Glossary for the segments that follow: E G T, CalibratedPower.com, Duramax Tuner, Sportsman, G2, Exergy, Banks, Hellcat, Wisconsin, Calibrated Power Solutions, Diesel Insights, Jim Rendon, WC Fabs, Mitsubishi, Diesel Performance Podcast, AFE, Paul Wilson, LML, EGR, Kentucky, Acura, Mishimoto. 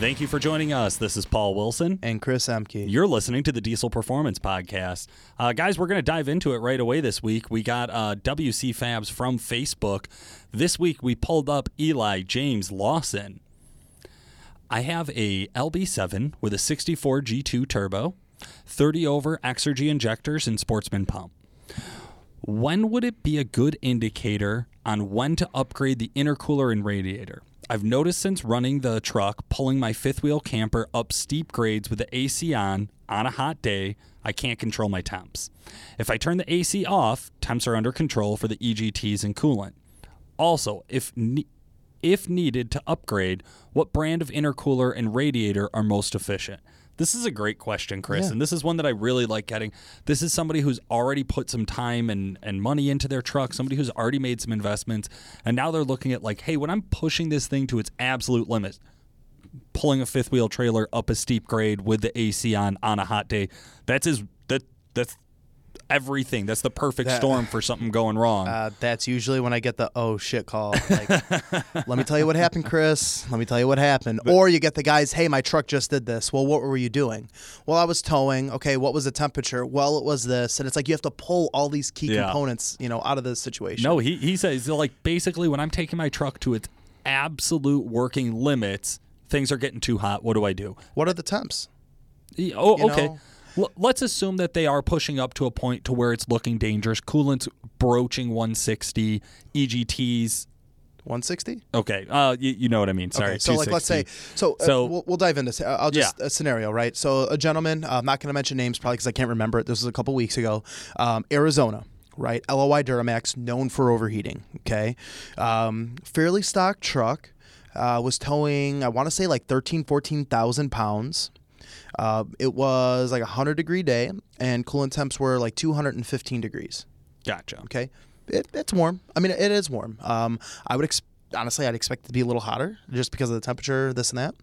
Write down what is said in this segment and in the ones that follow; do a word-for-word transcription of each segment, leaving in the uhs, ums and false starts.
Thank you for joining us. This is Paul Wilson. And Chris Emke. You're listening to the Diesel Performance Podcast. Uh, guys, we're going to dive into it right away this week. We got uh, W C Fabs from Facebook. This week, we pulled up Eli James Lawson. I have a L B seven with a sixty-four G two turbo, thirty over Exergy injectors, and Sportsman pump. When would it be a good indicator on when to upgrade the intercooler and radiator? I've noticed since running the truck, pulling my fifth wheel camper up steep grades with the A C on, on a hot day, I can't control my temps. If I turn the A C off, temps are under control for the E G Ts and coolant. Also, if ne- if needed to upgrade, what brand of intercooler and radiator are most efficient? This is a great question, Chris, yeah. and this is one that I really like getting. This is somebody who's already put some time and, and money into their truck, somebody who's already made some investments, and now they're looking at like, hey, when I'm pushing this thing to its absolute limits, pulling a fifth wheel trailer up a steep grade with the A C on on a hot day, that's his, that that's everything. That's the perfect that, storm for something going wrong. Uh, that's usually when I get the oh shit call. Like, let me tell you what happened, Chris. Let me tell you what happened. But, or you get the guys, hey, my truck just did this. Well, what were you doing? Well, I was towing. Okay, what was the temperature? Well, it was this. And it's like you have to pull all these key yeah. components, you know, out of this situation. No, he he says like basically when I'm taking my truck to its absolute working limits, things are getting too hot. What do I do? What are the temps? Yeah, oh, you okay. know? Let's assume that they are pushing up to a point to where it's looking dangerous. Coolant's broaching one sixty, E G Ts. one sixty? Okay. Uh, you, you know what I mean. Sorry. Okay, so, like, let's say, so, so uh, we'll, we'll dive into this. I'll just, yeah. a scenario, right? So, a gentleman, uh, I'm not going to mention names probably because I can't remember it. This was a couple weeks ago. Um, Arizona, right? L O I Duramax, known for overheating. Okay. Um, fairly stock truck, uh, was towing, I want to say, like thirteen, fourteen thousand pounds. Uh, it was like a hundred degree day, and coolant temps were like two hundred fifteen degrees. Gotcha. Okay, it, it's warm. I mean, it is warm. Um, I would ex- honestly, I'd expect it to be a little hotter just because of the temperature, this and that.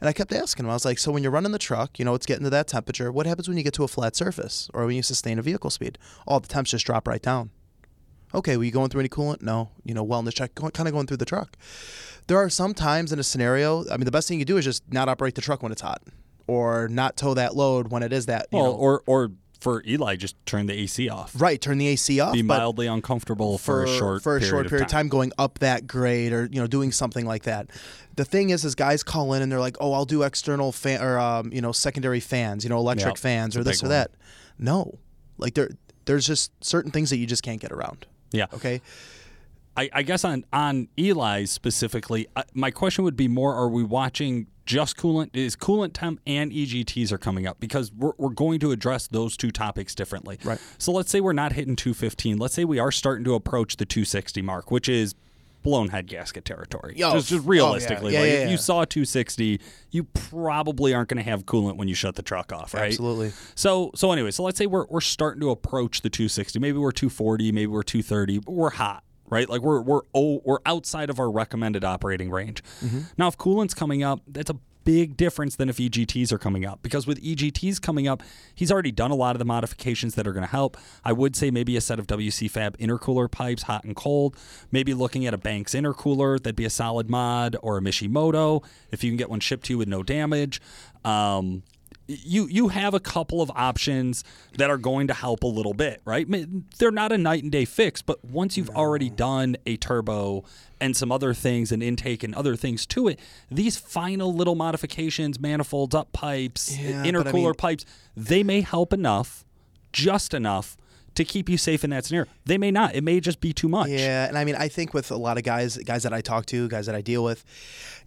And I kept asking him. I was like, "So when you're running the truck, you know, it's getting to that temperature. What happens when you get to a flat surface or when you sustain a vehicle speed? All the temps just drop right down." Okay, were you going through any coolant? No. You know, wellness check, kind of going through the truck. There are some times in a scenario. I mean, the best thing you do is just not operate the truck when it's hot. Or not tow that load when it is that. You well, know. or or for Eli, just turn the A C off. Right, turn the A C off. Be mildly uncomfortable for, for a short for a period short period of time. time going up that grade or you know doing something like that. The thing is, is guys call in and they're like, oh, I'll do external fan or um, you know secondary fans, you know electric yep, fans or this or one. that. No, like there there's just certain things that you just can't get around. Yeah. Okay. I, I guess on on Eli specifically, uh, my question would be more: are we watching? Just coolant is coolant temp and E G Ts are coming up because we're, we're going to address those two topics differently. Right. So let's say we're not hitting two fifteen. Let's say we are starting to approach the two sixty mark, which is blown head gasket territory. Yo, just, just realistically, oh, yeah. Yeah, like yeah, yeah. if you saw two sixty, you probably aren't going to have coolant when you shut the truck off, right? Absolutely. So so anyway, so let's say we're we're starting to approach the two sixty. Maybe we're two forty, maybe we're two thirty, but we're hot. Right, like we're we're oh, we're outside of our recommended operating range. Mm-hmm. Now, if coolant's coming up, that's a big difference than if E G Ts are coming up because with E G Ts coming up, he's already done a lot of the modifications that are going to help. I would say maybe a set of W C Fab intercooler pipes, hot and cold. Maybe looking at a Banks intercooler that'd be a solid mod or a Mishimoto if you can get one shipped to you with no damage. Um, You you have a couple of options that are going to help a little bit, right? They're not a night and day fix, but once you've no. already done a turbo and some other things and intake and other things to it, these final little modifications, manifolds, up pipes, yeah, intercooler I mean, pipes, they may help enough, just enough, to keep you safe in that scenario. They may not. It may just be too much. Yeah, and I mean, I think with a lot of guys, guys that I talk to, guys that I deal with,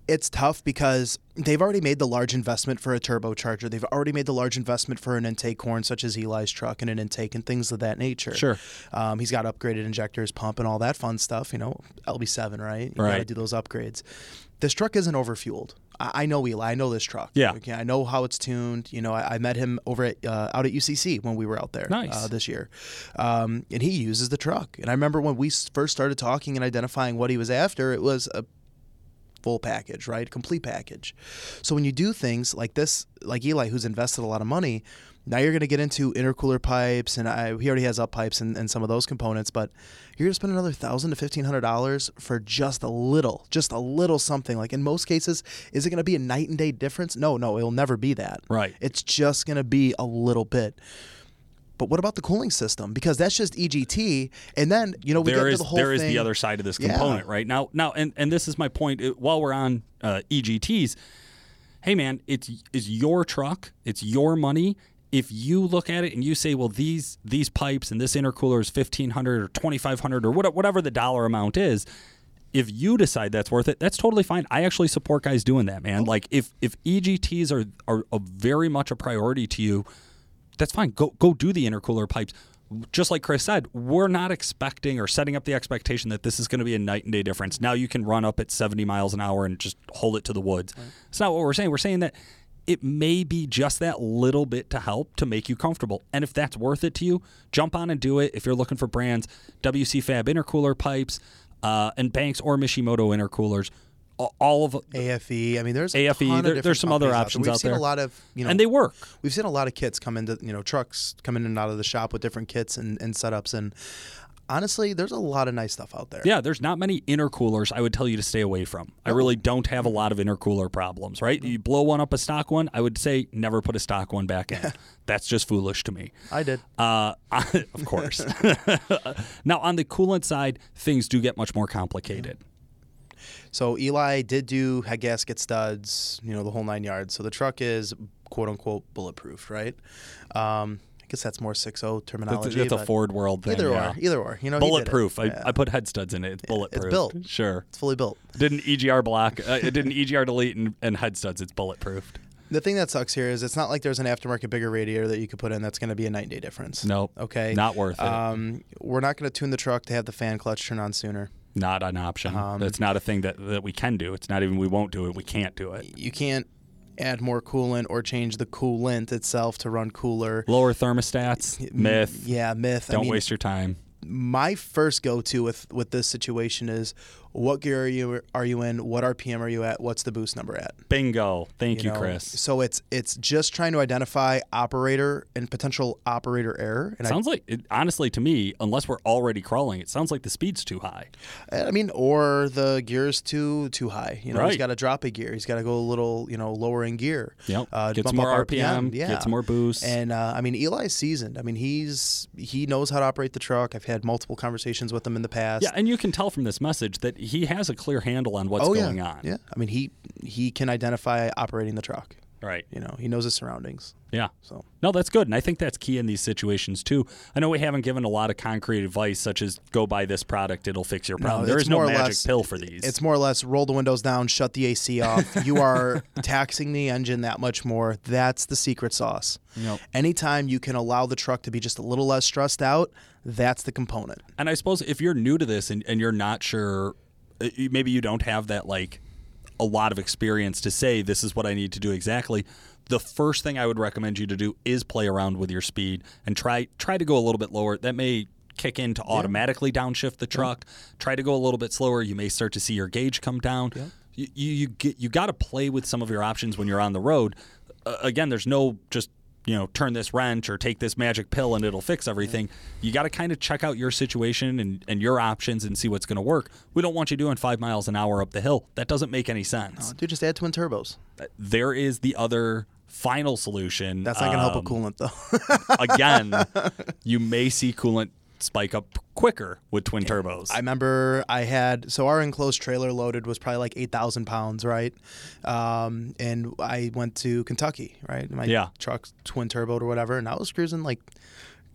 it's tough because they've already made the large investment for a turbocharger. They've already made the large investment for an intake horn, such as Eli's truck and an intake and things of that nature. Sure. Um, he's got upgraded injectors, pump, and all that fun stuff. You know, L B seven, right? You right. got to do those upgrades. This truck isn't overfueled. I know Eli. I know this truck. Yeah. Okay, I know how it's tuned. You know, I, I met him over at uh, out at U C C when we were out there nice. uh, this year, um, and he uses the truck. And I remember when we first started talking and identifying what he was after, it was a full package, right? Complete package. So when you do things like this, like Eli, who's invested a lot of money, Now you're going to get into intercooler pipes, and I, he already has up pipes and, and some of those components, but you're going to spend another one thousand dollars to fifteen hundred dollars for just a little, just a little something. Like in most cases, is it going to be a night and day difference? No, no, it'll never be that. Right. It's just going to be a little bit. But what about the cooling system? Because that's just E G T, and then, you know, we there get is, to the whole there thing. There is the other side of this component, yeah. right? Now, now, and, and this is my point. It, while we're on uh, E G Ts, hey, man, it's, it's your truck. It's your money. If you look at it and you say, well, these these pipes and this intercooler is fifteen hundred dollars or twenty-five hundred dollars or what, whatever the dollar amount is, if you decide that's worth it, that's totally fine. I actually support guys doing that, man. Like, if, if E G Ts are, are a very much a priority to you, that's fine. Go go do the intercooler pipes. Just like Chris said, we're not expecting or setting up the expectation that this is going to be a night and day difference. Now you can run up at seventy miles an hour and just hold it to the woods. Right. It's not what we're saying. We're saying that it may be just that little bit to help to make you comfortable. And if that's worth it to you, jump on and do it. If you're looking for brands, W C Fab intercooler pipes uh, and Banks or Mishimoto intercoolers. All of A F E. I mean, there's A F E. A ton there, of there's some other options out there. We've out seen there. a lot of, you know, and they work. We've seen a lot of kits come into, you know, trucks come in and out of the shop with different kits and, and setups. And honestly, there's a lot of nice stuff out there. Yeah, there's not many intercoolers I would tell you to stay away from. I really don't have a lot of intercooler problems, right? You blow one up a stock one, I would say never put a stock one back in. That's just foolish to me. I did. Uh, I, of course. Now, on the coolant side, things do get much more complicated. So Eli did do head gasket studs, you know, the whole nine yards. So the truck is, quote unquote, bulletproof, right? Um, I guess that's more six oh terminology. It's a Ford world thing. Either yeah. or, either or. You know, bulletproof. I, yeah. I put head studs in it. It's bulletproof. It's built. Sure. It's fully built. Did an E G R block. Uh, it did an E G R delete and, and head studs. It's bulletproofed. The thing that sucks here is it's not like there's an aftermarket bigger radiator that you could put in that's going to be a night and day difference. Nope. Okay. Not worth it. Um, we're not going to tune the truck to have the fan clutch turn on sooner. Not an option. Um, That's not a thing that, that we can do. It's not even we won't do it. We can't do it. You can't add more coolant or change the coolant itself to run cooler. Lower thermostats, myth. Yeah, myth. Don't I mean, waste your time. My first go-to with, with this situation is what gear are you are you in? What R P M are you at? What's the boost number at? Bingo. Thank you, you know? Chris. So it's it's just trying to identify operator and potential operator error. And sounds I, like, it, honestly, to me, unless we're already crawling, it sounds like the speed's too high. I mean, or the gear's too too high. You know, right. He's got to drop a gear. He's got to go a little, you know, lower in gear. Yep. Uh, get some more R P M. R P M yeah. Get some more boost. And uh, I mean, Eli's seasoned. I mean, he's he knows how to operate the truck. I've had multiple conversations with him in the past. Yeah, and you can tell from this message that he has a clear handle on what's oh, yeah. going on. Yeah, I mean, he he can identify operating the truck. Right. You know, he knows his surroundings. Yeah. So no, that's good, and I think that's key in these situations, too. I know we haven't given a lot of concrete advice, such as go buy this product, it'll fix your problem. No, there is no magic less, pill for these. It's more or less roll the windows down, shut the A C off. You are taxing the engine that much more. That's the secret sauce. Yep. Anytime you can allow the truck to be just a little less stressed out, that's the component. And I suppose if you're new to this and, and you're not sure, maybe you don't have that, like, a lot of experience to say this is what I need to do exactly, the first thing I would recommend you to do is play around with your speed and try try to go a little bit lower. That may kick in to yeah. automatically downshift the truck. Yeah. Try to go a little bit slower. You may start to see your gauge come down. Yeah. You, you, you, get, you got to play with some of your options when you're on the road. Uh, again, there's no just, you know, turn this wrench or take this magic pill and it'll fix everything. You got to kind of check out your situation and, and your options and see what's going to work. We don't want you doing five miles an hour up the hill. That doesn't make any sense. No, dude, just add twin turbos. There is the other final solution. That's not going to um, help with coolant, though. Again, you may see coolant spike up quicker with twin turbos. I remember I had, so our enclosed trailer loaded was probably like eight thousand pounds, right? Um, and I went to Kentucky, right? My yeah. truck's twin turboed or whatever, and I was cruising like,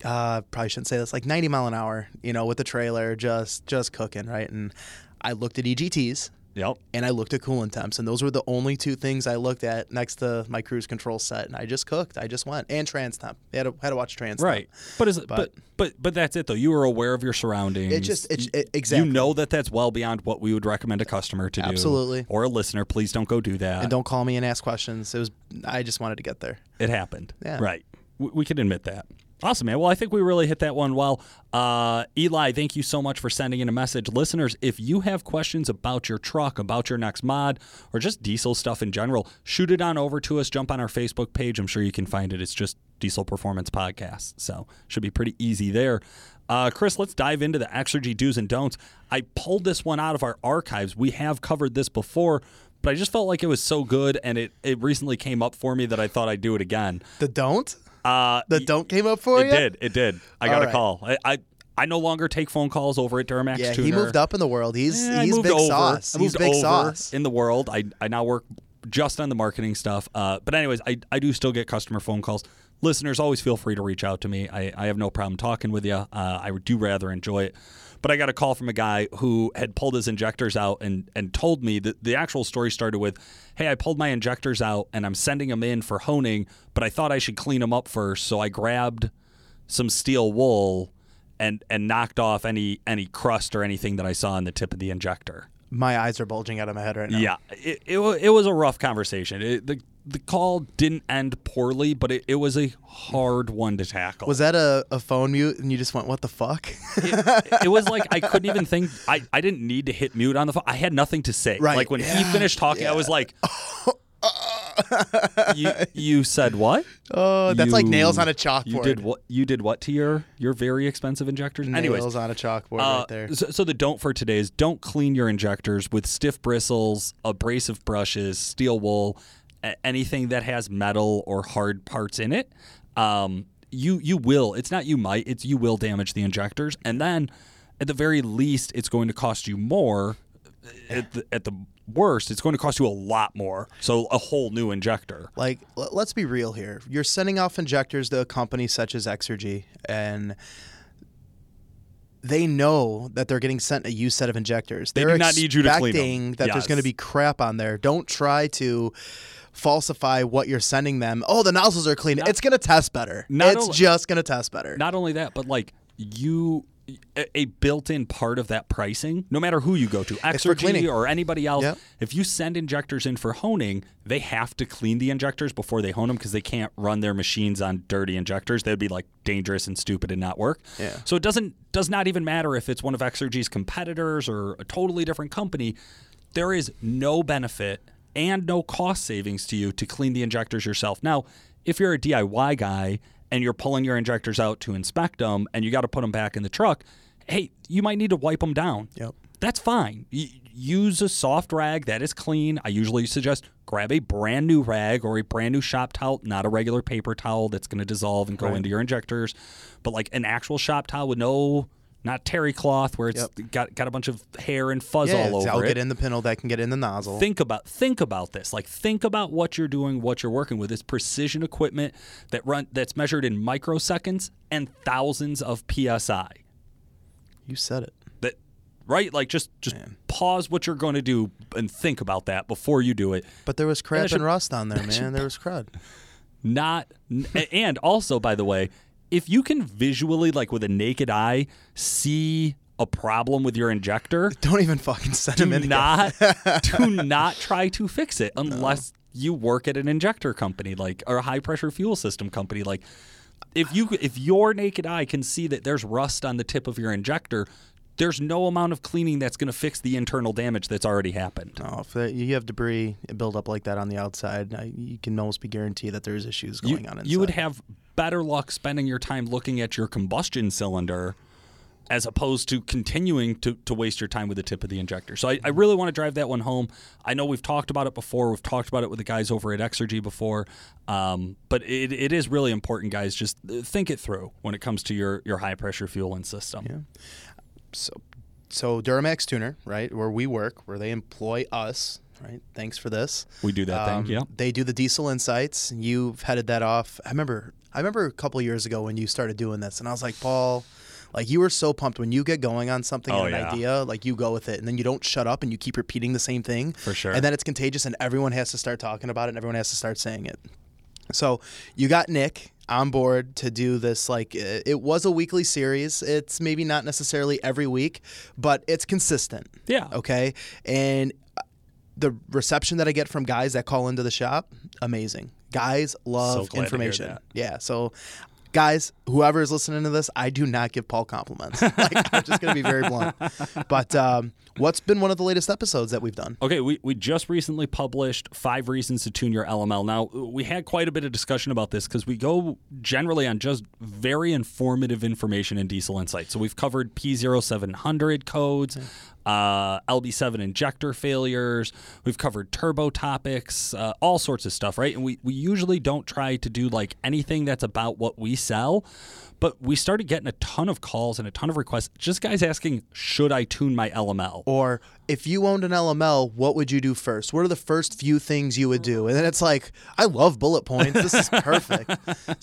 uh, probably shouldn't say this, like ninety mile an hour, you know, with the trailer, just, just cooking, right? And I looked at E G Ts. Yep. And I looked at coolant temps, and those were the only two things I looked at next to my cruise control set, and I just cooked. I just went. And trans temp. I had to, had to watch trans temp. Right. But, is it, but, but but but that's it, though. You were aware of your surroundings. It just it, it, exactly. You know that that's well beyond what we would recommend a customer to Absolutely. do. Absolutely. Or a listener. Please don't go do that. And don't call me and ask questions. It was I just wanted to get there. It happened. Yeah. Right. We, we can admit that. Awesome, man. Well, I think we really hit that one well. Uh, Eli, thank you so much for sending in a message. Listeners, if you have questions about your truck, about your next mod, or just diesel stuff in general, shoot it on over to us. Jump on our Facebook page. I'm sure you can find it. It's just Diesel Performance Podcast, so should be pretty easy there. Uh, Chris, let's dive into the Exergy do's and don'ts. I pulled this one out of our archives. We have covered this before, but I just felt like it was so good, and it, it recently came up for me that I thought I'd do it again. The don't? Uh, the don't came up for you? It did. It did. I got right. a call. I, I I no longer take phone calls over at Duramax yeah, Tuner. Yeah, he moved up in the world. He's yeah, he's big over. sauce. I he's big sauce in the world. I I now work just on the marketing stuff. Uh, but anyways, I I do still get customer phone calls. Listeners, always feel free to reach out to me. I, I have no problem talking with you. Uh, I do rather enjoy it. But I got a call from a guy who had pulled his injectors out and, and told me that the actual story started with, hey, I pulled my injectors out and I'm sending them in for honing, but I thought I should clean them up first. So I grabbed some steel wool and, and knocked off any, any crust or anything that I saw on the tip of the injector. My eyes are bulging out of my head right now. Yeah, it it, it was a rough conversation. It, the the call didn't end poorly, but it, it was a hard one to tackle. Was that a, a phone mute and you just went, what the fuck? it, it was like I couldn't even think. I, I didn't need to hit mute on the phone. I had nothing to say. Right. Like when yeah. he finished talking, yeah. I was like... you, you said what? Oh, that's you, like nails on a chalkboard. You did what? You did what to your your very expensive injectors? Nails Anyways, on a chalkboard, uh, right there. So, so the don't for today is don't clean your injectors with stiff bristles, abrasive brushes, steel wool, anything that has metal or hard parts in it. Um, you you will. It's not you might. It's you will damage the injectors, and then at the very least, it's going to cost you more. At the, at the worst, it's going to cost you a lot more. So a whole new injector. Like, l- let's be real here. You're sending off injectors to a company such as Exergy, and they know that they're getting sent a used set of injectors. They they're do not need you to clean them. Expecting that yes. there's going to be crap on there. Don't try to falsify what you're sending them. Oh, the nozzles are clean. Not, it's going to test better. It's only, just going to test better. Not only that, but like you... a built-in part of that pricing, no matter who you go to, Exergy or anybody else, yep. if you send injectors in for honing, they have to clean the injectors before they hone them because they can't run their machines on dirty injectors. They'd be like dangerous and stupid and not work. Yeah. So it doesn't does not even matter if it's one of Exergy's competitors or a totally different company. There is no benefit and no cost savings to you to clean the injectors yourself. Now, if you're a D I Y guy and you're pulling your injectors out to inspect them, and you got to put them back in the truck, hey, you might need to wipe them down. Yep. That's fine. Y- use a soft rag that is clean. I usually suggest grab a brand new rag or a brand new shop towel, not a regular paper towel that's going to dissolve and go right. into your injectors, but like an actual shop towel with no, not terry cloth where it's yep. got got a bunch of hair and fuzz yeah, all over I'll it. Yeah, get in the pintle that can get in the nozzle. Think about think about this. Like think about what you're doing, what you're working with. It's precision equipment that run that's measured in microseconds and thousands of P S I. You said it. That right? Like just just man. pause what you're going to do and think about that before you do it. But there was crap and, should, and rust on there, man. Should, there was crud. Not and also, by the way, if you can visually, like with a naked eye, see a problem with your injector, don't even fucking send them in. Not, do not try to fix it unless no. you work at an injector company, like or a high pressure fuel system company. Like, if you if your naked eye can see that there's rust on the tip of your injector, there's no amount of cleaning that's going to fix the internal damage that's already happened. No, if you have debris build up like that on the outside, you can almost be guaranteed that there's issues going you, on inside. You would have better luck spending your time looking at your combustion cylinder as opposed to continuing to, to waste your time with the tip of the injector. So I, I really want to drive that one home. I know we've talked about it before. We've talked about it with the guys over at Exergy before. Um, but it, it is really important, guys. Just think it through when it comes to your, your high-pressure fueling system. Yeah. So, so Duramax Tuner, right, where we work, where they employ us, right? Thanks for this. We do that um, thing, yeah. They do the Diesel Insights. You've headed that off. I remember I remember a couple of years ago when you started doing this, and I was like, Paul, like you were so pumped when you get going on something oh, and an yeah. idea, like you go with it, and then you don't shut up and you keep repeating the same thing. For sure. And then it's contagious, and everyone has to start talking about it, and everyone has to start saying it. So you got Nick on board to do this. Like it was a weekly series. It's maybe not necessarily every week, but it's consistent. Yeah. Okay. And the reception that I get from guys that call into the shop, amazing. Guys love so information. Yeah. So Guys, whoever is listening to this, I do not give Paul compliments. Like, I'm just going to be very blunt. But um, what's been one of the latest episodes that we've done? Okay, we, we just recently published Five Reasons to Tune Your L M L. Now, we had quite a bit of discussion about this because we go generally on just very informative information in Diesel Insights. So we've covered P zero seven hundred codes, uh, L B seven injector failures. We've covered turbo topics, uh, all sorts of stuff, right? And we, we usually don't try to do like anything that's about what we sell, but we started getting a ton of calls and a ton of requests, just guys asking, should I tune my L M L? Or if you owned an L M L, what would you do first? What are the first few things you would do? And then it's like, I love bullet points. This is perfect.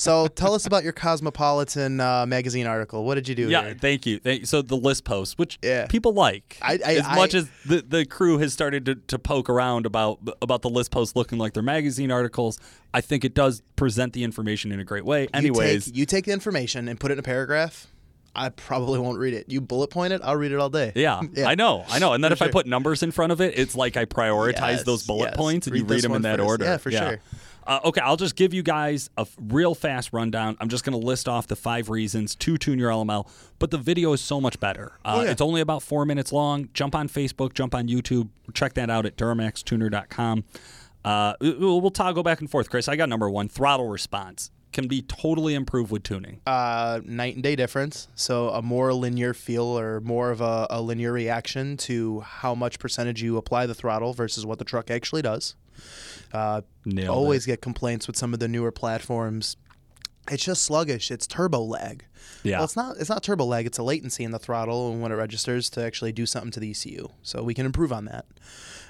So tell us about your Cosmopolitan uh, magazine article. What did you do? Yeah, here? Thank you. Thank you. So the list post, which yeah. people like, I, I, as I, much I, as the, the crew has started to, to poke around about about the list post looking like their magazine articles, I think it does present the information in a great way. Anyways, you take, you take the information and put it in a paragraph. I probably won't read it. You bullet point it, I'll read it all day. Yeah, yeah. I know, I know. And then for if sure. I put numbers in front of it, it's like I prioritize yes, those bullet yes. points and read you read them in that first. order. Yeah, for yeah. sure. Uh, okay, I'll just give you guys a real fast rundown. I'm just going to list off the five reasons to tune your L M L, but the video is so much better. Uh, oh, yeah. It's only about four minutes long. Jump on Facebook, jump on YouTube. Check that out at Duramax Tuner dot com. Uh, we'll, we'll toggle back and forth, Chris. I got number one, throttle response. Can be totally improved with tuning. Uh, night and day difference. So a more linear feel or more of a, a linear reaction to how much percentage you apply the throttle versus what the truck actually does. Uh, always it. get complaints with some of the newer platforms. It's just sluggish. It's turbo lag. Yeah. Well, it's not. It's not turbo lag. It's a latency in the throttle and when it registers to actually do something to the E C U. So we can improve on that.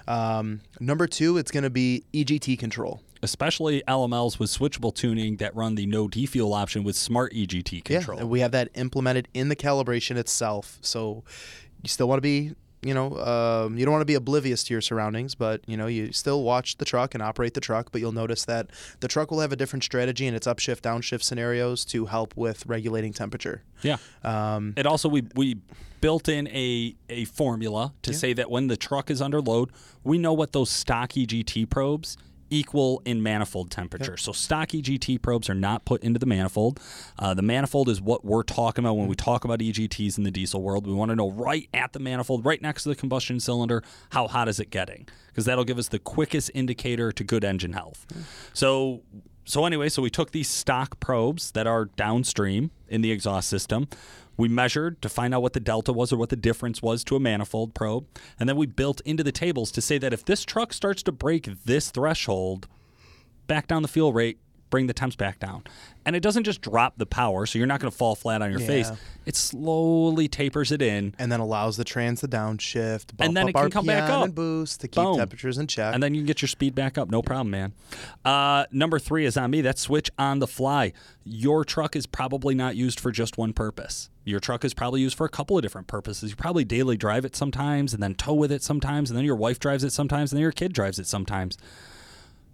Um, number two, it's going to be E G T control. Especially L M Ls with switchable tuning that run the no defuel option with smart E G T control. Yeah, and we have that implemented in the calibration itself. So you still want to be, you know, um, you don't want to be oblivious to your surroundings, but, you know, you still watch the truck and operate the truck, but you'll notice that the truck will have a different strategy in its upshift, downshift scenarios to help with regulating temperature. Yeah. Um, and also we... we built in a, a formula to yeah. say that when the truck is under load, we know what those stock E G T probes equal in manifold temperature. Yep. So stock E G T probes are not put into the manifold. Uh, the manifold is what we're talking about when we talk about E G Ts in the diesel world. We want to know right at the manifold, right next to the combustion cylinder, how hot is it getting? Because that'll give us the quickest indicator to good engine health. Mm. So... So anyway, so we took these stock probes that are downstream in the exhaust system. We measured to find out what the delta was or what the difference was to a manifold probe. And then we built into the tables to say that if this truck starts to break this threshold, back down the fuel rate, bring the temps back down. And it doesn't just drop the power, so you're not going to fall flat on your yeah. face. It slowly tapers it in. And then allows the trans to downshift, bump and then up it can R P M come back up. And boost to keep Boom. temperatures in check. And then you can get your speed back up. No problem, man. Uh, number three is on me. That's switch on the fly. Your truck is probably not used for just one purpose. Your truck is probably used for a couple of different purposes. You probably daily drive it sometimes, and then tow with it sometimes, and then your wife drives it sometimes, and then your kid drives it sometimes.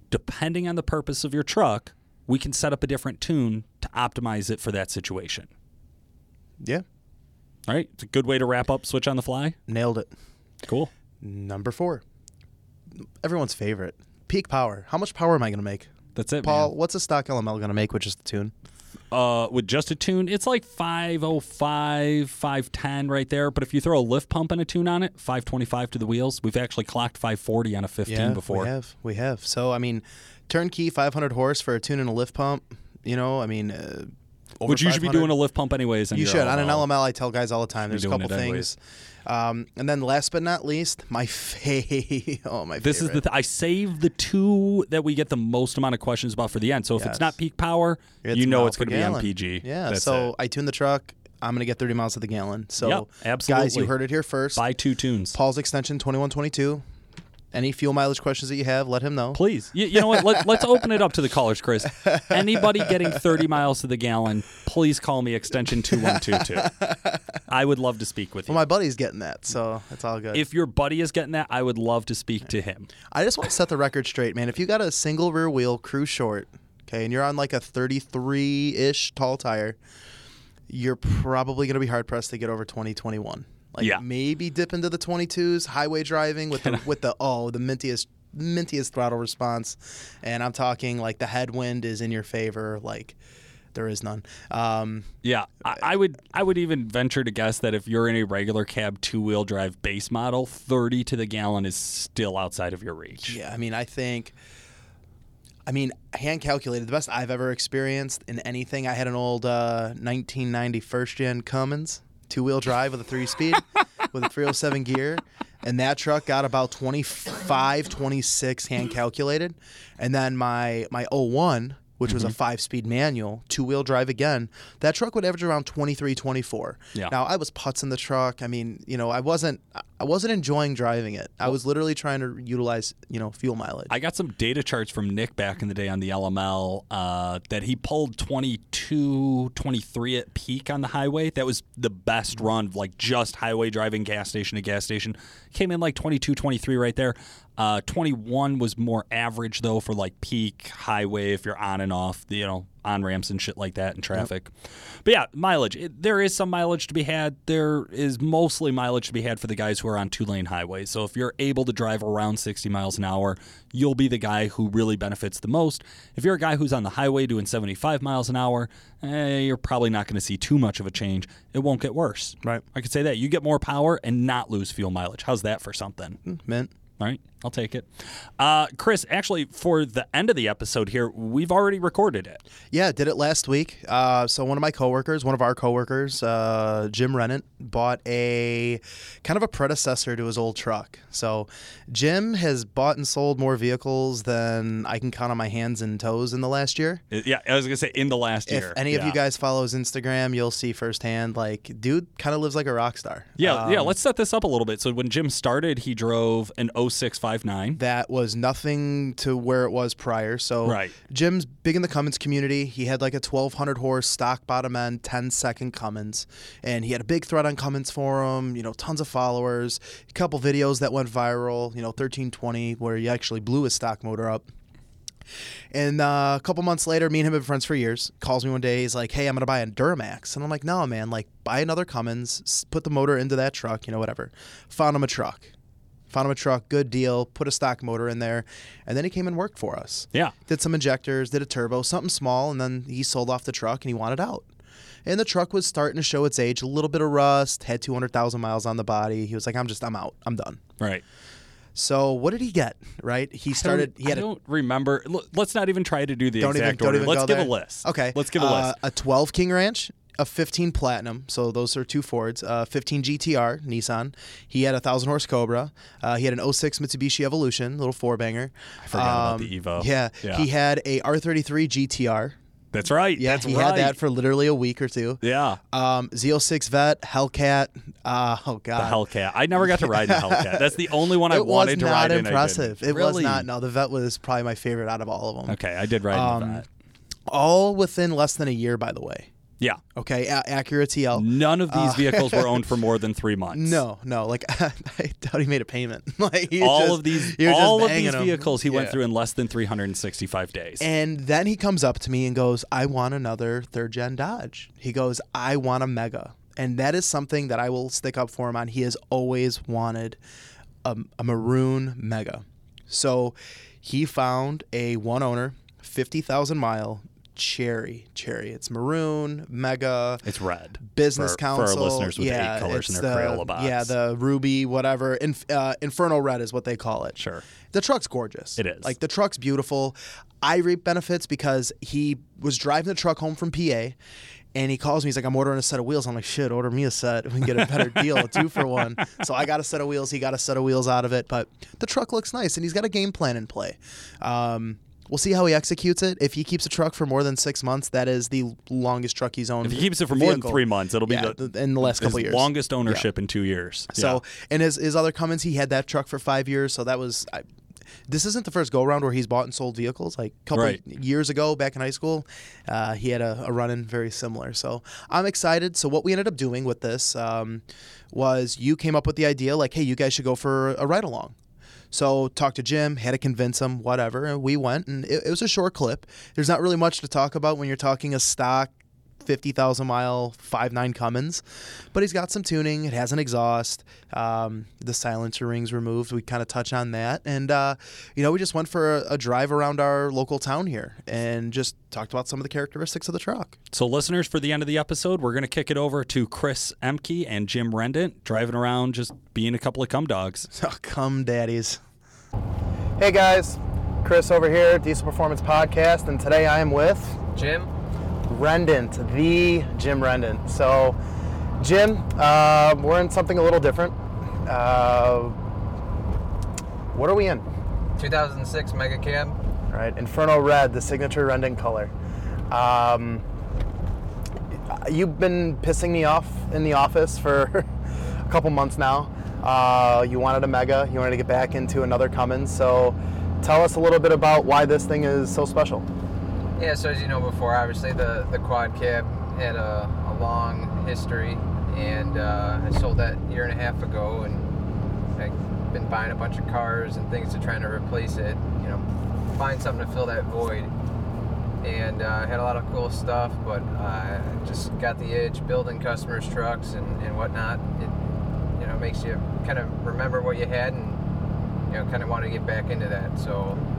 Depending on the purpose of your truck, we can set up a different tune to optimize it for that situation. Yeah. All right. It's a good way to wrap up Switch on the Fly. Nailed it. Cool. Number four. Everyone's favorite. Peak power. How much power am I going to make? That's it, Paul, man. What's a stock L M L going to make with just a tune? Uh, with just a tune, it's like five oh five, five ten right there. But if you throw a lift pump and a tune on it, five twenty-five to the wheels. We've actually clocked five forty on a fifteen yeah, before. we have. We have. So, I mean, turnkey five hundred horse for a tune and a lift pump, you know, I mean... Uh, Over Which you should be doing a lift pump anyways. You should. L M L. On an L M L, I tell guys all the time, there's a couple things. Um, and then last but not least, my, fa- oh, my this favorite. This is the th- I save the two that we get the most amount of questions about for the end. So if yes. it's not peak power, it's you know it's going to be M P G. Yeah, That's so it. I tune the truck. I'm going to get thirty miles to the gallon. So yep, absolutely. Guys, you heard it here first. Buy two tunes. Paul's extension twenty-one twenty-two. Any fuel mileage questions that you have, let him know. Please. You, you know what? Let, let's open it up to the callers, Chris. Anybody getting thirty miles to the gallon, please call me extension two one two two. I would love to speak with you. Well, my buddy's getting that, so it's all good. If your buddy is getting that, I would love to speak right. to him. I just want to set the record straight, man. If you got a single rear wheel cruise short, okay, and you're on like a thirty-three-ish tall tire, you're probably going to be hard-pressed to get over twenty twenty-one. Like yeah. maybe dip into the twenty-twos, highway driving with the, with the oh the mintiest mintiest throttle response, and I'm talking like the headwind is in your favor, like there is none. Um, yeah, I, I would I would even venture to guess that if you're in a regular cab two-wheel drive base model, thirty to the gallon is still outside of your reach. Yeah, I mean, I think, I mean, hand calculated, the best I've ever experienced in anything, I had an old uh, nineteen ninety first-gen Cummins two-wheel drive with a three-speed with a three oh seven gear. And that truck got about twenty-five, twenty-six hand calculated. And then my my oh one, which was mm-hmm. a five-speed manual, two-wheel drive again, that truck would average around twenty-three, twenty-four. Yeah. Now, I was putzing the truck. I mean, you know, I wasn't I wasn't enjoying driving it. I was literally trying to utilize, you know, fuel mileage. I got some data charts from Nick back in the day on the L M L uh, that he pulled twenty-two, twenty-three at peak on the highway. That was the best run, like just highway driving, gas station to gas station. Came in like twenty-two, twenty-three right there. Uh, twenty-one was more average, though, for, like, peak highway if you're on and off, you know, on-ramps and shit like that and traffic. Yep. But, yeah, mileage. It, there is some mileage to be had. There is mostly mileage to be had for the guys who are on two-lane highways. So if you're able to drive around sixty miles an hour, you'll be the guy who really benefits the most. If you're a guy who's on the highway doing seventy-five miles an hour, eh, you're probably not going to see too much of a change. It won't get worse. Right. I could say that. You get more power and not lose fuel mileage. How's that for something? Mm, mint. All right, I'll take it. Uh, Chris, actually, for the end of the episode here, we've already recorded it. Yeah, did it last week. Uh, so one of my coworkers, one of our coworkers, uh, Jim Rendon, bought a kind of a predecessor to his old truck. So Jim has bought and sold more vehicles than I can count on my hands and toes in the last year. Yeah, I was going to say in the last year. If any yeah. of you guys follow his Instagram, you'll see firsthand, like, dude kind of lives like a rock star. Yeah, um, yeah, let's set this up a little bit. So when Jim started, he drove an oh six five nine. That was nothing to where it was prior. So right. Jim's big in the Cummins community. He had like a twelve hundred horse stock bottom end ten second Cummins, and he had a big thread on Cummins forum, you know, tons of followers, a couple videos that went viral, you know, thirteen twenty where he actually blew his stock motor up. And uh, a couple months later, me and him have been friends for years. Calls me one day. He's like, hey, I'm going to buy a Duramax. And I'm like, no, man, like buy another Cummins, put the motor into that truck, you know, whatever. Found him a truck. Found him a truck, good deal, put a stock motor in there, and then he came and worked for us. Yeah. Did some injectors, did a turbo, something small, and then he sold off the truck and he wanted out. And the truck was starting to show its age, a little bit of rust, had two hundred thousand miles on the body. He was like, I'm just, I'm out, I'm done. Right. So what did he get, right? He started, he had I don't a, remember. Let's not even try to do the don't exact even, don't order. Even Let's give there. a list. Okay. Let's give a uh, list. A twelve King Ranch. A fifteen Platinum, so those are two Fords, uh, fifteen G T R, Nissan. He had a one thousand horse Cobra. Uh, he had an oh six Mitsubishi Evolution, little four-banger. I forgot um, about the Evo. Yeah. yeah. He had a R thirty-three G T R. That's right. Yeah, That's he right. had that for literally a week or two. Yeah. Um, Z oh six Vet, Hellcat. Uh, oh, God. The Hellcat. I never got to ride the Hellcat. That's the only one I it wanted to ride in. It was not impressive. It really? was not. No, the Vet was probably my favorite out of all of them. Okay, I did ride um, the Vet. All within less than a year, by the way. Yeah. Okay. A- Acura T L. None of these uh, vehicles were owned for more than three months. No, no. Like I, I doubt he made a payment. Like all just, of these, all of these vehicles him. he yeah. went through in less than three hundred sixty-five days. And then he comes up to me and goes, "I want another third gen Dodge." He goes, "I want a Mega," and that is something that I will stick up for him on. He has always wanted a, a maroon Mega, so he found a one owner, fifty thousand mile. Cherry, cherry. It's maroon, mega. It's red. Business for, council. For our listeners with yeah, eight colors in their the, Crayola box. Yeah, the ruby, whatever. In, uh, Inferno Red is what they call it. Sure. The truck's gorgeous. It is. Like, the truck's beautiful. I reap benefits because he was driving the truck home from P A, and he calls me. He's like, "I'm ordering a set of wheels." I'm like, "Shit, order me a set. We can get a better deal, a two for one." So I got a set of wheels. He got a set of wheels out of it. But the truck looks nice, and he's got a game plan in play. Um... We'll see how he executes it. If he keeps a truck for more than six months, that is the longest truck he's owned. If he keeps it for vehicle. more than three months, it'll be yeah, the, in the last couple years. Longest ownership yeah. in two years. So, yeah. and his his other Cummins, he had that truck for five years. So that was. I, This isn't the first go-around where he's bought and sold vehicles. Like a couple right. years ago, back in high school, uh, he had a, a run-in very similar. So I'm excited. So what we ended up doing with this um, was you came up with the idea, like, hey, you guys should go for a ride-along. So talked to Jim, had to convince him, whatever. And we went, and it, it was a short clip. There's not really much to talk about when you're talking a stock fifty thousand mile five nine Cummins, but he's got some tuning. It has an exhaust. Um, the silencer ring's removed. We kind of touch on that. And, uh, you know, we just went for a, a drive around our local town here and just talked about some of the characteristics of the truck. So, listeners, for the end of the episode, we're going to kick it over to Chris Emke and Jim Rendon, driving around just being a couple of cum dogs. Oh, cum daddies. Hey, guys. Chris over here, Diesel Performance Podcast, and today I am with Jim Rendon, the Jim Rendon. So, Jim, uh, we're in something a little different. Uh, what are we in? two thousand six Mega Cab. All right, Inferno Red, the signature Rendon color. Um, you've been pissing me off in the office for a couple months now. Uh, you wanted a Mega, you wanted to get back into another Cummins, so tell us a little bit about why this thing is so special. Yeah, so as you know before, obviously the, the quad cab had a, a long history, and uh, I sold that a year and a half ago, and I've been buying a bunch of cars and things to try to replace it, you know, find something to fill that void. And I uh, had a lot of cool stuff, but I uh, just got the itch building customers' trucks and, and whatnot. It, you know, makes you kind of remember what you had and, you know, kind of want to get back into that. So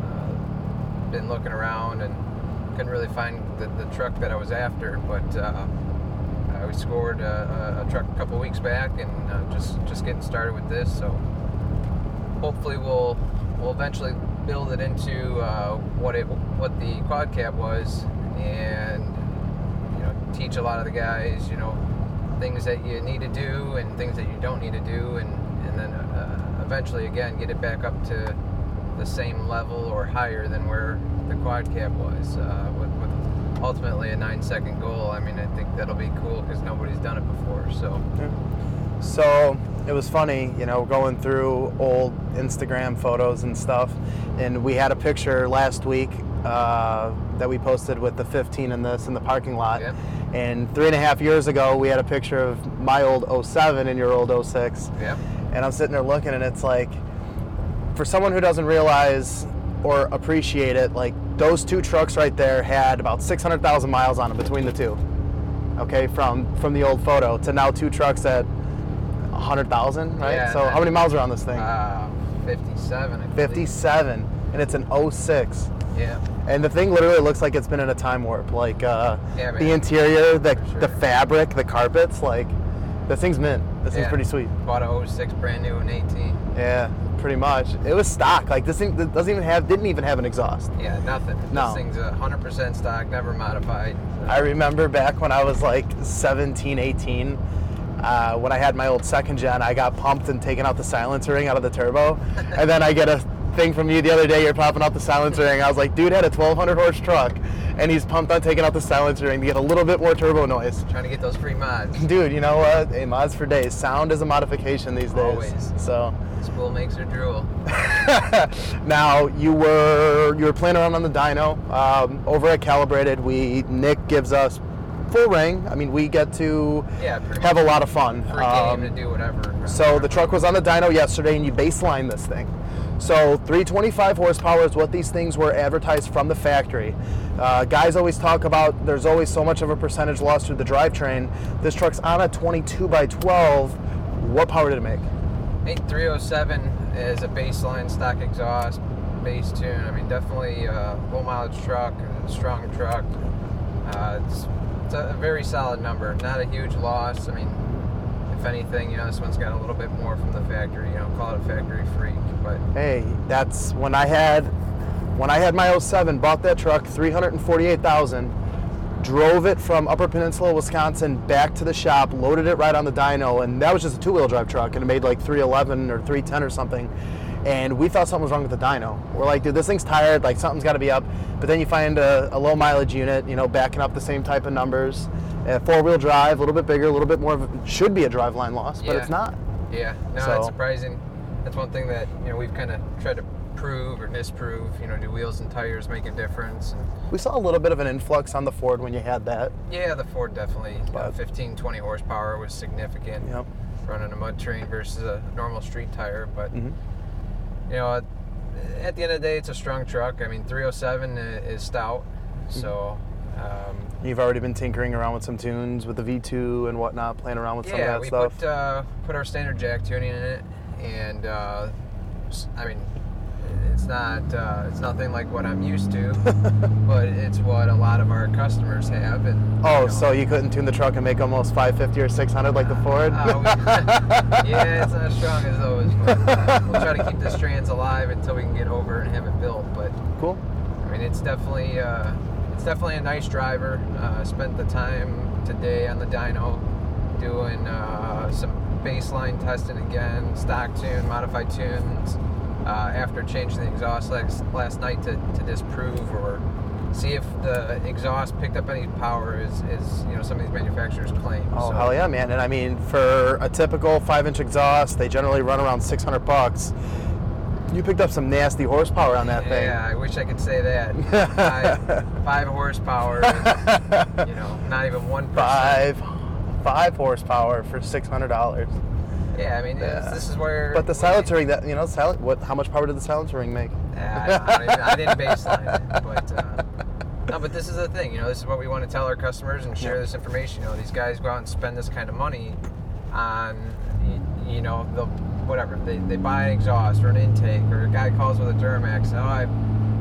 uh, been looking around and couldn't really find the, the truck that I was after, but uh, I scored a, a truck a couple weeks back, and uh, just just getting started with this. So hopefully we'll we'll eventually build it into uh, what it what the quad cab was, and you know, teach a lot of the guys, you know, things that you need to do and things that you don't need to do, and and then uh, eventually, again, get it back up to the same level or higher than where the quad cab was, uh, with, with ultimately a nine-second goal. I mean, I think that'll be cool because nobody's done it before. So, yeah. So it was funny, you know, going through old Instagram photos and stuff, and we had a picture last week uh, that we posted with the fifteen and this in the parking lot. Yeah. And three and a half years ago, we had a picture of my old oh seven and your old oh six. Yeah. And I'm sitting there looking, and it's like, for someone who doesn't realize or appreciate it, like, those two trucks right there had about six hundred thousand miles on them between the two, okay, from from the old photo to now two trucks at one hundred thousand, right? Yeah, so how many miles are on this thing? Uh, fifty-seven, I believe. fifty-seven, and it's an oh six. Yeah. And the thing literally looks like it's been in a time warp. Like, uh, yeah, the interior, the, sure. the fabric, the carpets, like, this thing's mint. This yeah. thing's pretty sweet. Bought a oh six brand new in eighteen. Yeah, pretty much. It was stock. Like, this thing doesn't even have, didn't even have an exhaust. Yeah, nothing. No. This thing's one hundred percent stock, never modified. I remember back when I was like seventeen, eighteen, uh, when I had my old second gen, I got pumped and taken out the silencer ring out of the turbo. And then I get a thing from you the other day, you're popping out the silencer ring. I was like, dude had a twelve hundred horse truck, and he's pumped on taking out the silencer ring to get a little bit more turbo noise. Trying to get those free mods. Dude, you know what? Hey, mods for days. Sound is a modification these days. Always. So. Spool makes her drool. Now, you were you were playing around on the dyno. Um, over at Calibrated, we Nick gives us full ring. I mean, we get to yeah, have a lot of fun. Free um, game to do whatever. So the truck was on the dyno yesterday, and you baseline this thing. So three twenty-five horsepower is what these things were advertised from the factory. Uh, guys always talk about there's always so much of a percentage loss through the drivetrain. This truck's on a twenty-two by twelve. What power did it make? Made three oh seven as a baseline stock exhaust, base tune. I mean, definitely a low mileage truck, a strong truck. Uh, it's, it's a very solid number, not a huge loss. I mean, if anything, you know, this one's got a little bit more from the factory. You know, call it a factory freak, but hey, that's when I had, when I had my oh seven, bought that truck, three hundred forty-eight thousand, drove it from Upper Peninsula, Wisconsin, back to the shop, loaded it right on the dyno, and that was just a two-wheel drive truck, and it made like three eleven or three ten or something, and we thought something was wrong with the dyno. We're like, dude, this thing's tired, like something's got to be up. But then you find a, a low mileage unit, you know, backing up the same type of numbers. Uh, four-wheel drive, a little bit bigger, a little bit more of a, should be a driveline loss, but yeah. It's not. Yeah, no, so. That's surprising. That's one thing that, you know, we've kind of tried to prove or disprove. You know, do wheels and tires make a difference? And we saw a little bit of an influx on the Ford when you had that. Yeah, the Ford definitely. But, uh, fifteen, twenty horsepower was significant. Yep. Running a mud train versus a normal street tire, but mm-hmm. you know, at the end of the day, it's a strong truck. I mean, three oh seven is stout, mm-hmm. so. Um, You've already been tinkering around with some tunes with the V two and whatnot, playing around with yeah, some of that stuff. Yeah, we put, uh, put our standard jack tuning in it, and uh, I mean, it's not uh, it's nothing like what I'm used to, but it's what a lot of our customers have. And oh, you know, so you couldn't tune the truck and make almost five fifty or six hundred like uh, the Ford? Uh, we, yeah, it's not as strong as those, but uh, we'll try to keep the strands alive until we can get over and have it built. But cool. I mean, it's definitely... Uh, It's definitely a nice driver. Uh, spent the time today on the dyno doing uh, some baseline testing again, stock tune, modified tunes, uh, after changing the exhaust last, last night to, to disprove or see if the exhaust picked up any power is, is you know, some of these manufacturers claim. Oh, so. Hell yeah, man. And I mean, for a typical five inch exhaust, they generally run around six hundred bucks. You picked up some nasty horsepower on that yeah, thing. Yeah, I wish I could say that. Five, five horsepower, and, you know, not even one percent. Five, five horsepower for six hundred dollars. Yeah, I mean, yeah. this is where. But the silencer ring, that you know, sil- what? How much power did the silencer ring make? Yeah, I, don't, I, didn't, I didn't baseline it, but uh, no. But this is the thing, you know, this is what we want to tell our customers and share yeah. this information. You know, these guys go out and spend this kind of money on, you, you know, the. Whatever they, they buy an exhaust or an intake, or a guy calls with a Duramax. Oh, I,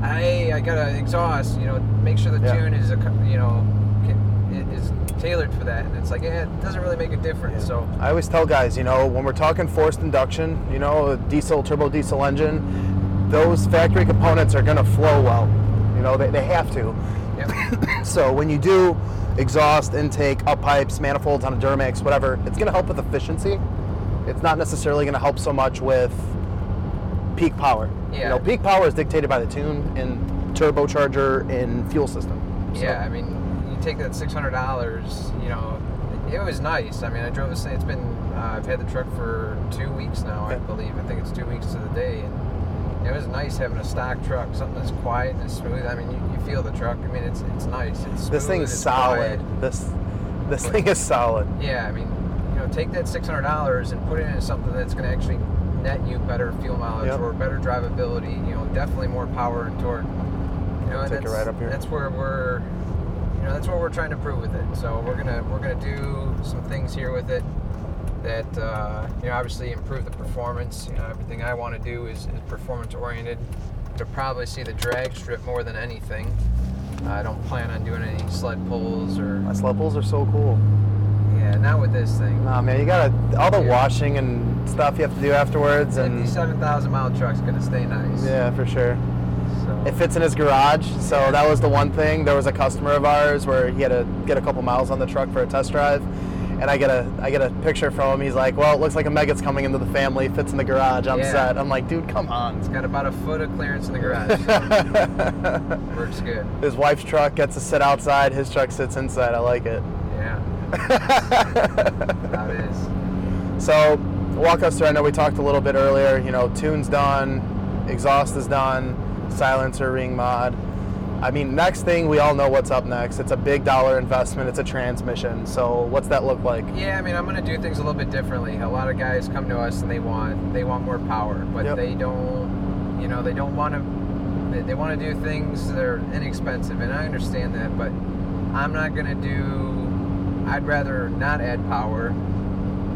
I, I got an exhaust. You know, make sure the yeah. tune is a, you know, can, is tailored for that. And it's like yeah, it doesn't really make a difference. Yeah. So I always tell guys, you know, when we're talking forced induction, you know, a diesel turbo diesel engine, those factory components are gonna flow well. You know, they they have to. Yep. So when you do exhaust, intake, up pipes, manifolds on a Duramax, whatever, it's gonna help with efficiency. It's not necessarily going to help so much with peak power. Yeah. You know, peak power is dictated by the tune and turbocharger and fuel system. So. Yeah, I mean, you take that six hundred dollars, you know, it was nice. I mean, I drove this thing. It's been, uh, I've had the truck for two weeks now, I believe. I think it's two weeks to the day. And it was nice having a stock truck, something that's quiet and smooth. I mean, you, you feel the truck. I mean, it's it's nice. It's smooth, this thing's it's solid. Quiet. This this but, thing is solid. Yeah, I mean. You know, take that six hundred dollars and put it into something that's going to actually net you better fuel mileage yep. or better drivability. You know, definitely more power and torque. You know, take it right up here. That's where we're, you know, that's what we're trying to prove with it. So we're gonna we're gonna do some things here with it that uh, you know obviously improve the performance. You know, everything I want to do is, is performance oriented. You'll probably see the drag strip more than anything. Uh, I don't plan on doing any sled pulls or. My sled pulls are so cool. Yeah, not with this thing. Nah, man, you gotta all the yeah. washing and stuff you have to do afterwards, and fifty-seven thousand mile truck's gonna stay nice. Yeah, for sure. So. It fits in his garage, so yeah. that was the one thing. There was a customer of ours where he had to get a couple miles on the truck for a test drive, and I get a I get a picture from him. He's like, "Well, it looks like a Megga's coming into the family. Fits in the garage. I'm yeah. set." I'm like, "Dude, come on." It's got about a foot of clearance in the garage. So works good. His wife's truck gets to sit outside. His truck sits inside. I like it. Yeah. That is. So walk us through, I know we talked a little bit earlier, you know, tune's done, exhaust is done, silencer ring mod. I mean, next thing, we all know what's up next. It's a big dollar investment, it's a transmission. So what's that look like? Yeah, I mean, I'm going to do things a little bit differently. A lot of guys come to us and they want they want more power, but yep. they don't, you know, they don't want to, they, they want to do things that are inexpensive, and I understand that, but I'm not going to do I'd rather not add power,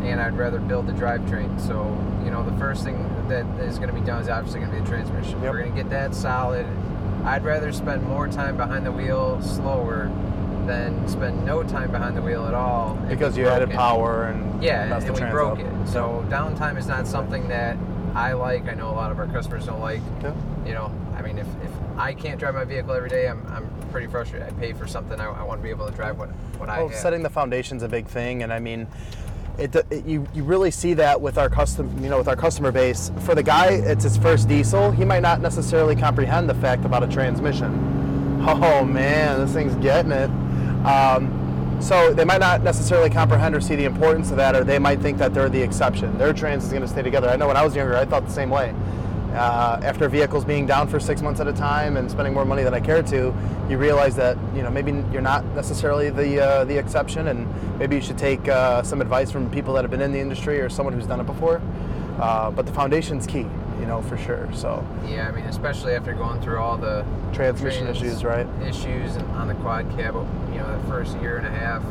and I'd rather build the drivetrain. So, you know, the first thing that is going to be done is obviously going to be the transmission. Yep. We're going to get that solid. I'd rather spend more time behind the wheel slower than spend no time behind the wheel at all. Because you added power and yeah, and, and we broke it. So downtime is not something that I like. I know a lot of our customers don't like. Yep. You know, I mean, if, if I can't drive my vehicle every day, I'm I'm pretty frustrated. I pay for something. I, I want to be able to drive what, what well, I have. Setting the foundation's a big thing, and I mean, it, it you you really see that with our custom you know with our customer base. For the guy, it's his first diesel. He might not necessarily comprehend the fact about a transmission. Oh man, this thing's getting it. Um, so they might not necessarily comprehend or see the importance of that, or they might think that they're the exception. Their trans is going to stay together. I know when I was younger, I thought the same way. Uh, after vehicles being down for six months at a time and spending more money than I cared to, you realize that, you know, maybe you're not necessarily the uh, the exception, and maybe you should take uh, some advice from people that have been in the industry or someone who's done it before. Uh, but the foundation's key. you know, for sure. So yeah, I mean, especially after going through all the transmission issues, right? Issues on the quad cab, you know, the first year and a half,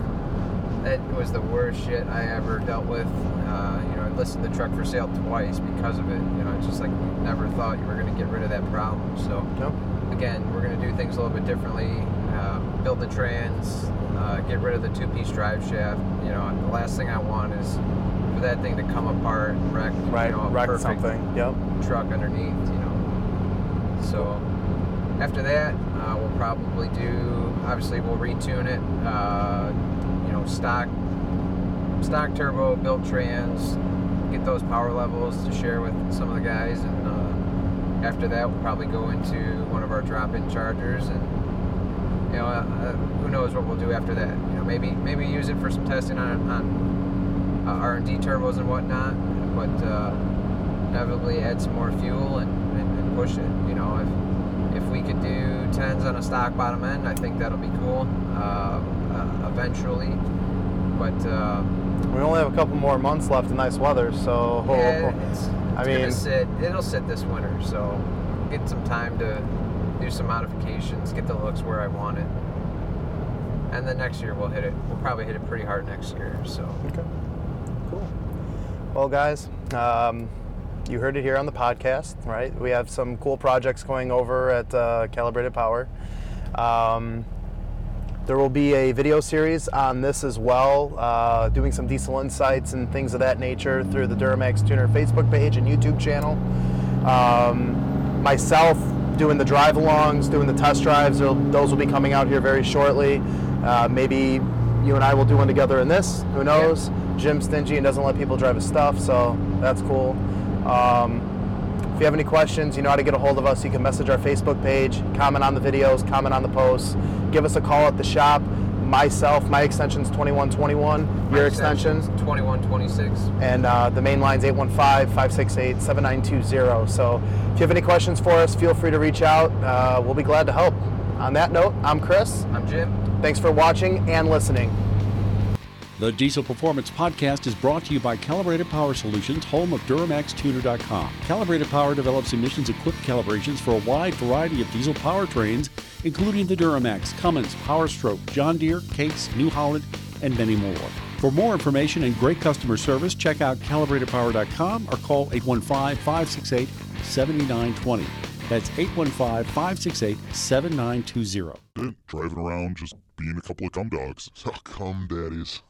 that was the worst shit I ever dealt with. Uh, you know, I listed the truck for sale twice because of it. You know, it's just like we never thought you were going to get rid of that problem. So yep. Again, we're going to do things a little bit differently. Uh, build the trans, uh, get rid of the two-piece drive shaft. You know, the last thing I want is for that thing to come apart and wreck, right, you know, a wreck perfect something. Yep. Truck underneath, you know. So after that, uh, we'll probably do, obviously we'll retune it, uh, you know, stock, stock turbo, build trans, get those power levels to share with some of the guys, and uh, after that we'll probably go into one of our drop-in chargers, and you know, uh, who knows what we'll do after that. You know, maybe maybe use it for some testing on, on uh, R and D turbos and whatnot, but uh, inevitably add some more fuel and, and, and push it. You know, if if we could do tens on a stock bottom end, I think that'll be cool uh, uh, eventually. But uh, we only have a couple more months left of nice weather, so yeah, oh, it's, it's I mean, sit, it'll sit this winter, so get some time to do some modifications, get the looks where I want it, and then next year we'll hit it. We'll probably hit it pretty hard next year. So okay, cool. Well, guys, um, you heard it here on the podcast, right? We have some cool projects going over at uh, Calibrated Power. Um, there will be a video series on this as well, uh, doing some diesel insights and things of that nature through the Duramax Tuner Facebook page and YouTube channel. Um, myself. Doing the drive-alongs, doing the test drives. Those will be coming out here very shortly. Uh, maybe you and I will do one together in this. Who knows? Yeah. Jim's stingy and doesn't let people drive his stuff, so that's cool. Um, if you have any questions, you know how to get a hold of us. You can message our Facebook page, comment on the videos, comment on the posts, give us a call at the shop. Myself, my extension's twenty-one twenty-one, your extension's twenty-one twenty-six, and uh, the main line's eight one five, five six eight, seven nine two zero. So if you have any questions for us, feel free to reach out. Uh, we'll be glad to help. On that note, I'm Chris. I'm Jim. Thanks for watching and listening. The Diesel Performance Podcast is brought to you by Calibrated Power Solutions, home of Duramax Tuner dot com. Calibrated Power develops emissions-equipped calibrations for a wide variety of diesel powertrains, including the Duramax, Cummins, Powerstroke, John Deere, Case, New Holland, and many more. For more information and great customer service, check out Calibrated Power dot com or call eight one five, five six eight, seven nine two zero. That's eight one five, five six eight, seven nine two zero. Driving around, just being a couple of cum dogs. Oh, cum daddies.